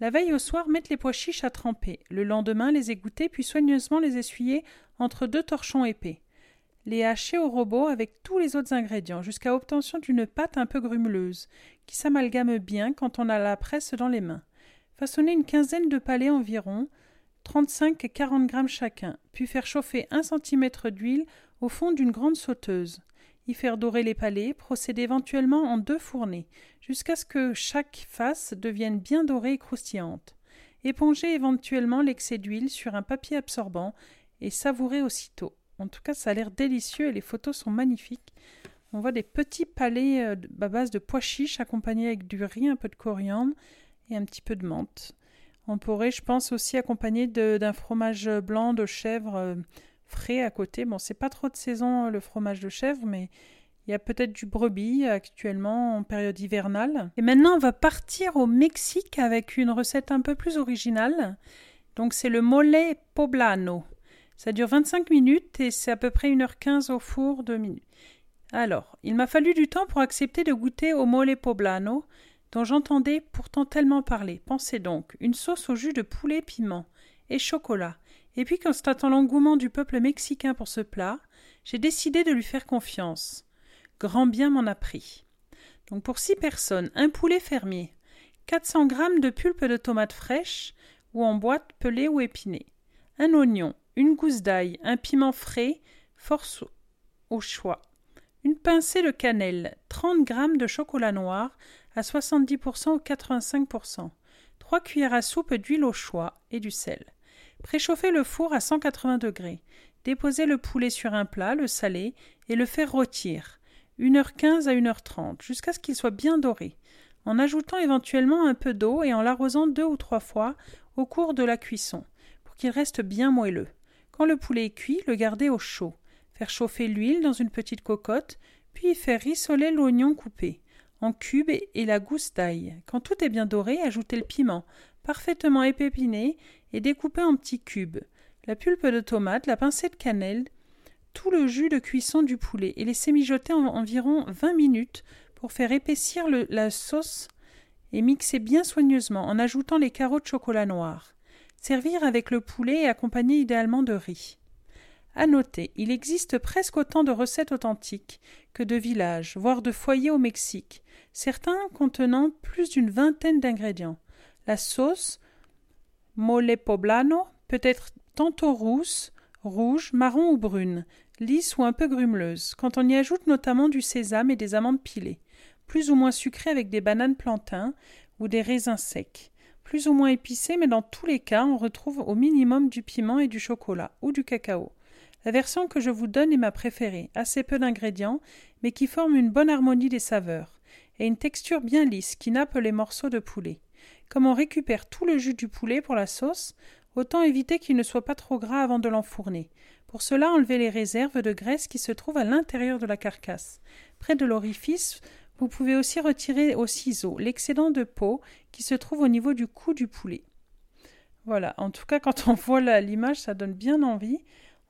La veille au soir, mettre les pois chiches à tremper. Le lendemain, les égoutter, puis soigneusement les essuyer entre deux torchons épais. Les hacher au robot avec tous les autres ingrédients, jusqu'à obtention d'une pâte un peu grumeleuse, qui s'amalgame bien quand on a la presse dans les mains. Façonner une quinzaine de palais environ, trente-cinq à quarante grammes chacun, puis faire chauffer un centimètre d'huile au fond d'une grande sauteuse. Y faire dorer les palais, procéder éventuellement en deux fournées, jusqu'à ce que chaque face devienne bien dorée et croustillante. Éponger éventuellement l'excès d'huile sur un papier absorbant et savourer aussitôt. En tout cas, ça a l'air délicieux et les photos sont magnifiques. On voit des petits palais à base de pois chiches accompagnés avec du riz, un peu de coriandre et un petit peu de menthe. On pourrait, je pense, aussi accompagner de, d'un fromage blanc de chèvre euh, frais à côté. Bon, c'est pas trop de saison le fromage de chèvre, mais il y a peut-être du brebis actuellement en période hivernale. Et maintenant, on va partir au Mexique avec une recette un peu plus originale. Donc, c'est le mole poblano. Ça dure vingt-cinq minutes et c'est à peu près une heure quinze au four de minutes. Alors, il m'a fallu du temps pour accepter de goûter au mole poblano, dont j'entendais pourtant tellement parler. Pensez donc, une sauce au jus de poulet, piment et chocolat. Et puis, constatant l'engouement du peuple mexicain pour ce plat, j'ai décidé de lui faire confiance. Grand bien m'en a pris. Donc, pour six personnes, un poulet fermier, quatre cents grammes de pulpe de tomates fraîches ou en boîte pelée ou épinée, un oignon, une gousse d'ail, un piment frais, force au choix, une pincée de cannelle, trente grammes de chocolat noir, à soixante-dix pour cent ou quatre-vingt-cinq pour cent, trois cuillères à soupe d'huile au choix et du sel. Préchauffez le four à cent quatre-vingts degrés. Déposez le poulet sur un plat, le saler et le faire rôtir, une heure quinze à une heure trente, jusqu'à ce qu'il soit bien doré, en ajoutant éventuellement un peu d'eau et en l'arrosant deux ou trois fois au cours de la cuisson, pour qu'il reste bien moelleux. Quand le poulet est cuit, le gardez au chaud. Faire chauffer l'huile dans une petite cocotte, puis faire rissoler l'oignon coupé en cubes et la gousse d'ail. Quand tout est bien doré, ajoutez le piment, parfaitement épiné et découpé en petits cubes, la pulpe de tomate, la pincée de cannelle, tout le jus de cuisson du poulet et laissez mijoter en environ vingt minutes pour faire épaissir le, la sauce et mixer bien soigneusement en ajoutant les carreaux de chocolat noir. Servir avec le poulet et accompagner idéalement de riz. À noter, il existe presque autant de recettes authentiques que de villages, voire de foyers au Mexique, certains contenant plus d'une vingtaine d'ingrédients. La sauce mole poblano peut être tantôt rousse, rouge, marron ou brune, lisse ou un peu grumeleuse, quand on y ajoute notamment du sésame et des amandes pilées, plus ou moins sucrées avec des bananes plantains ou des raisins secs, plus ou moins épicées, mais dans tous les cas, on retrouve au minimum du piment et du chocolat ou du cacao. La version que je vous donne est ma préférée, assez peu d'ingrédients, mais qui forme une bonne harmonie des saveurs, et une texture bien lisse qui nappe les morceaux de poulet. Comme on récupère tout le jus du poulet pour la sauce, autant éviter qu'il ne soit pas trop gras avant de l'enfourner. Pour cela, enlevez les réserves de graisse qui se trouvent à l'intérieur de la carcasse. Près de l'orifice, vous pouvez aussi retirer au ciseau l'excédent de peau qui se trouve au niveau du cou du poulet. Voilà, en tout cas, quand on voit la, l'image, ça donne bien envie.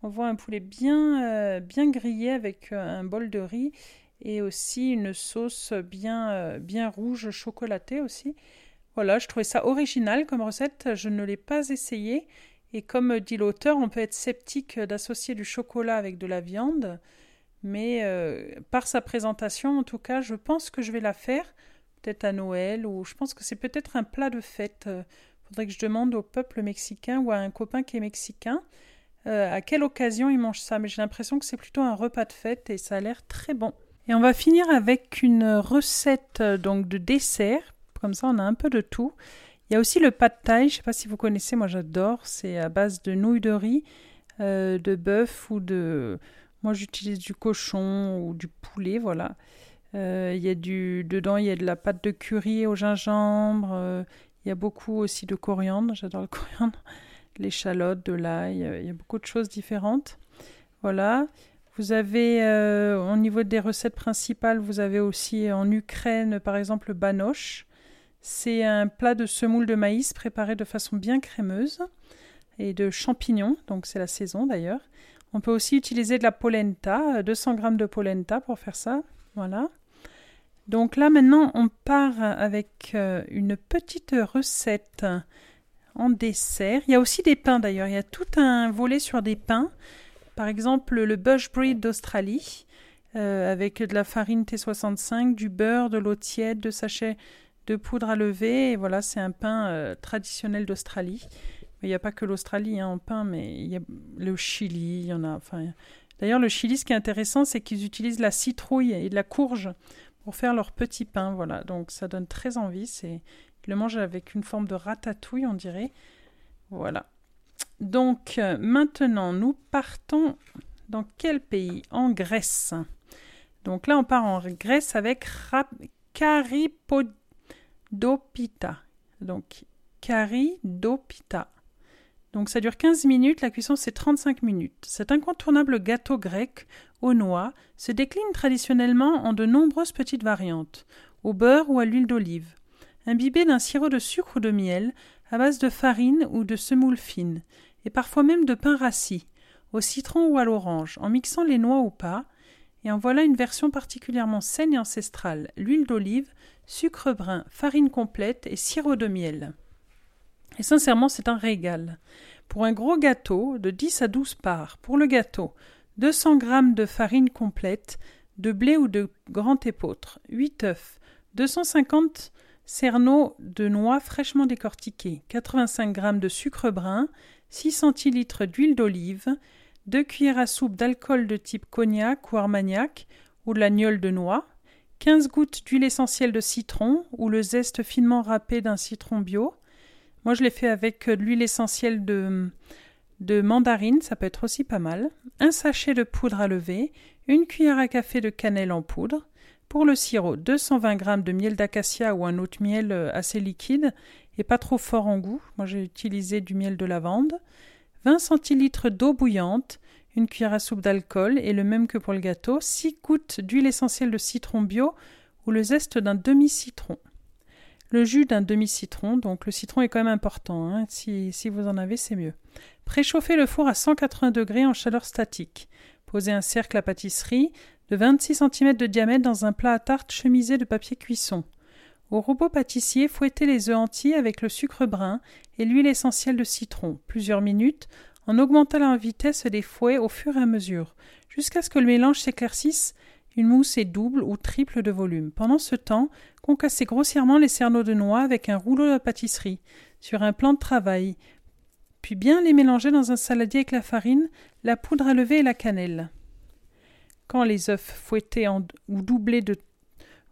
On voit un poulet bien, euh, bien grillé avec un bol de riz et aussi une sauce bien, euh, bien rouge chocolatée aussi. Voilà, je trouvais ça original comme recette, je ne l'ai pas essayé. Et comme dit l'auteur, on peut être sceptique d'associer du chocolat avec de la viande, mais euh, par sa présentation, en tout cas, je pense que je vais la faire, peut-être à Noël, ou je pense que c'est peut-être un plat de fête. Il faudrait que je demande au peuple mexicain ou à un copain qui est mexicain, Euh, à quelle occasion ils mangent ça, mais j'ai l'impression que c'est plutôt un repas de fête et ça a l'air très bon. Et on va finir avec une recette euh, donc de dessert, comme ça on a un peu de tout. Il y a aussi le pad thai, je ne sais pas si vous connaissez, moi j'adore, c'est à base de nouilles de riz, euh, de bœuf ou de... Moi j'utilise du cochon ou du poulet, voilà. Euh, il y a du... Dedans il y a de la pâte de curry au gingembre, euh, il y a beaucoup aussi de coriandre, j'adore le coriandre. L'échalote, de l'ail, il y a beaucoup de choses différentes. Voilà. Vous avez, euh, au niveau des recettes principales, vous avez aussi en Ukraine, par exemple, le banoche. C'est un plat de semoule de maïs préparé de façon bien crémeuse et de champignons, donc c'est la saison d'ailleurs. On peut aussi utiliser de la polenta, deux cents grammes de polenta pour faire ça. Voilà. Donc là, maintenant, on part avec euh, une petite recette en dessert. Il y a aussi des pains d'ailleurs, il y a tout un volet sur des pains, par exemple le bush bread d'Australie, euh, avec de la farine T soixante-cinq, du beurre, de l'eau tiède, de sachets de poudre à lever, et voilà, c'est un pain euh, traditionnel d'Australie. Mais il n'y a pas que l'Australie hein, en pain, mais il y a le Chili, il y en a. Enfin, d'ailleurs le Chili, ce qui est intéressant, c'est qu'ils utilisent la citrouille et de la courge pour faire leurs petits pains, voilà, donc ça donne très envie, c'est... le mange avec une forme de ratatouille, on dirait. Voilà. Donc, euh, maintenant, nous partons dans quel pays ? En Grèce. Donc là, on part en Grèce avec rap- Karydopita. Donc, Karydopita. Donc, ça dure quinze minutes. La cuisson, c'est trente-cinq minutes. Cet incontournable gâteau grec aux noix se décline traditionnellement en de nombreuses petites variantes, au beurre ou à l'huile d'olive, imbibé d'un sirop de sucre ou de miel, à base de farine ou de semoule fine, et parfois même de pain rassis, au citron ou à l'orange, en mixant les noix ou pas, et en voilà une version particulièrement saine et ancestrale, l'huile d'olive, sucre brun, farine complète et sirop de miel. Et sincèrement, c'est un régal. Pour un gros gâteau, de dix à douze parts, pour le gâteau, deux cents grammes de farine complète, de blé ou de grand épeautre, huit œufs, deux cent cinquante cerneaux de noix fraîchement décortiqués, quatre-vingt-cinq grammes de sucre brun, six centilitres d'huile d'olive, deux cuillères à soupe d'alcool de type cognac ou armagnac ou de la gnôle de noix, quinze gouttes d'huile essentielle de citron ou le zeste finement râpé d'un citron bio. Moi je l'ai fait avec de l'huile essentielle de, de mandarine, ça peut être aussi pas mal. Un sachet de poudre à lever, une cuillère à café de cannelle en poudre. Pour le sirop, deux cent vingt grammes de miel d'acacia ou un autre miel assez liquide et pas trop fort en goût. Moi, j'ai utilisé du miel de lavande. vingt centilitres d'eau bouillante, une cuillère à soupe d'alcool et le même que pour le gâteau. six gouttes d'huile essentielle de citron bio ou le zeste d'un demi-citron. Le jus d'un demi-citron, donc le citron est quand même important. Hein, si, si vous en avez, c'est mieux. Préchauffez le four à cent quatre-vingts degrés en chaleur statique. Posez un cercle à pâtisserie de vingt-six centimètres de diamètre dans un plat à tarte chemisé de papier cuisson. Au robot pâtissier, fouettez les œufs entiers avec le sucre brun et l'huile essentielle de citron, plusieurs minutes, en augmentant la vitesse des fouets au fur et à mesure, jusqu'à ce que le mélange s'éclaircisse, une mousse est double ou triple de volume. Pendant ce temps, concassez grossièrement les cerneaux de noix avec un rouleau de pâtisserie sur un plan de travail, puis bien les mélanger dans un saladier avec la farine, la poudre à lever et la cannelle. Quand les œufs fouettés en, ou doublés de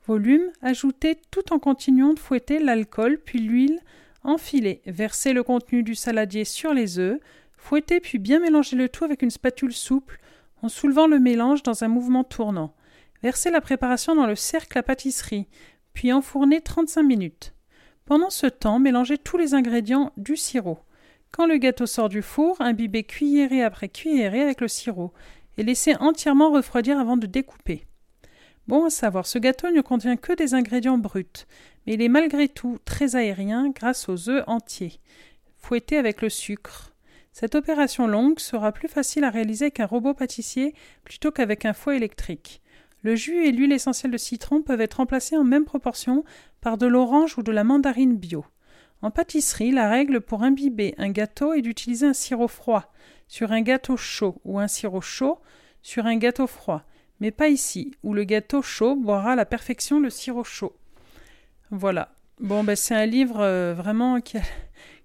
volume, ajoutez tout en continuant de fouetter l'alcool puis l'huile enfilée. Versez le contenu du saladier sur les œufs, fouettez puis bien mélangez le tout avec une spatule souple en soulevant le mélange dans un mouvement tournant. Versez la préparation dans le cercle à pâtisserie, puis enfournez trente-cinq minutes. Pendant ce temps, mélangez tous les ingrédients du sirop. Quand le gâteau sort du four, imbibez cuillerée après cuillerée avec le sirop et laissez entièrement refroidir avant de découper. Bon à savoir, ce gâteau ne contient que des ingrédients bruts, mais il est malgré tout très aérien grâce aux œufs entiers, fouettés avec le sucre. Cette opération longue sera plus facile à réaliser qu'un robot pâtissier plutôt qu'avec un fouet électrique. Le jus et l'huile essentielle de citron peuvent être remplacés en même proportion par de l'orange ou de la mandarine bio. En pâtisserie, la règle pour imbiber un gâteau est d'utiliser un sirop froid sur un gâteau chaud ou un sirop chaud sur un gâteau froid. Mais pas ici, où le gâteau chaud boira à la perfection le sirop chaud. Voilà. Bon, ben c'est un livre euh, vraiment qui, a,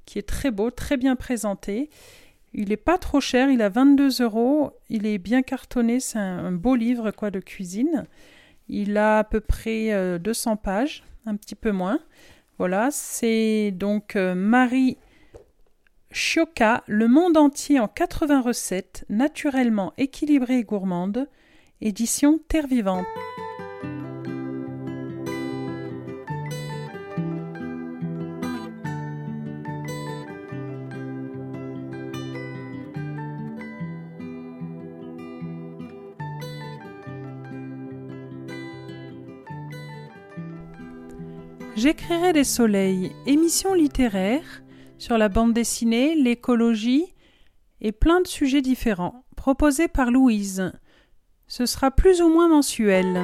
qui est très beau, très bien présenté. Il n'est pas trop cher, il a vingt-deux euros. Il est bien cartonné, c'est un, un beau livre quoi, de cuisine. Il a à peu près euh, deux cents pages, un petit peu moins. Voilà, c'est donc euh, Marie Chioca, « Le monde entier en quatre-vingts recettes, naturellement équilibrée et gourmande ». Édition Terre vivante. J'écrirai des soleils, émission littéraire sur la bande dessinée, l'écologie et plein de sujets différents, proposée par Louise. Ce sera plus ou moins mensuel.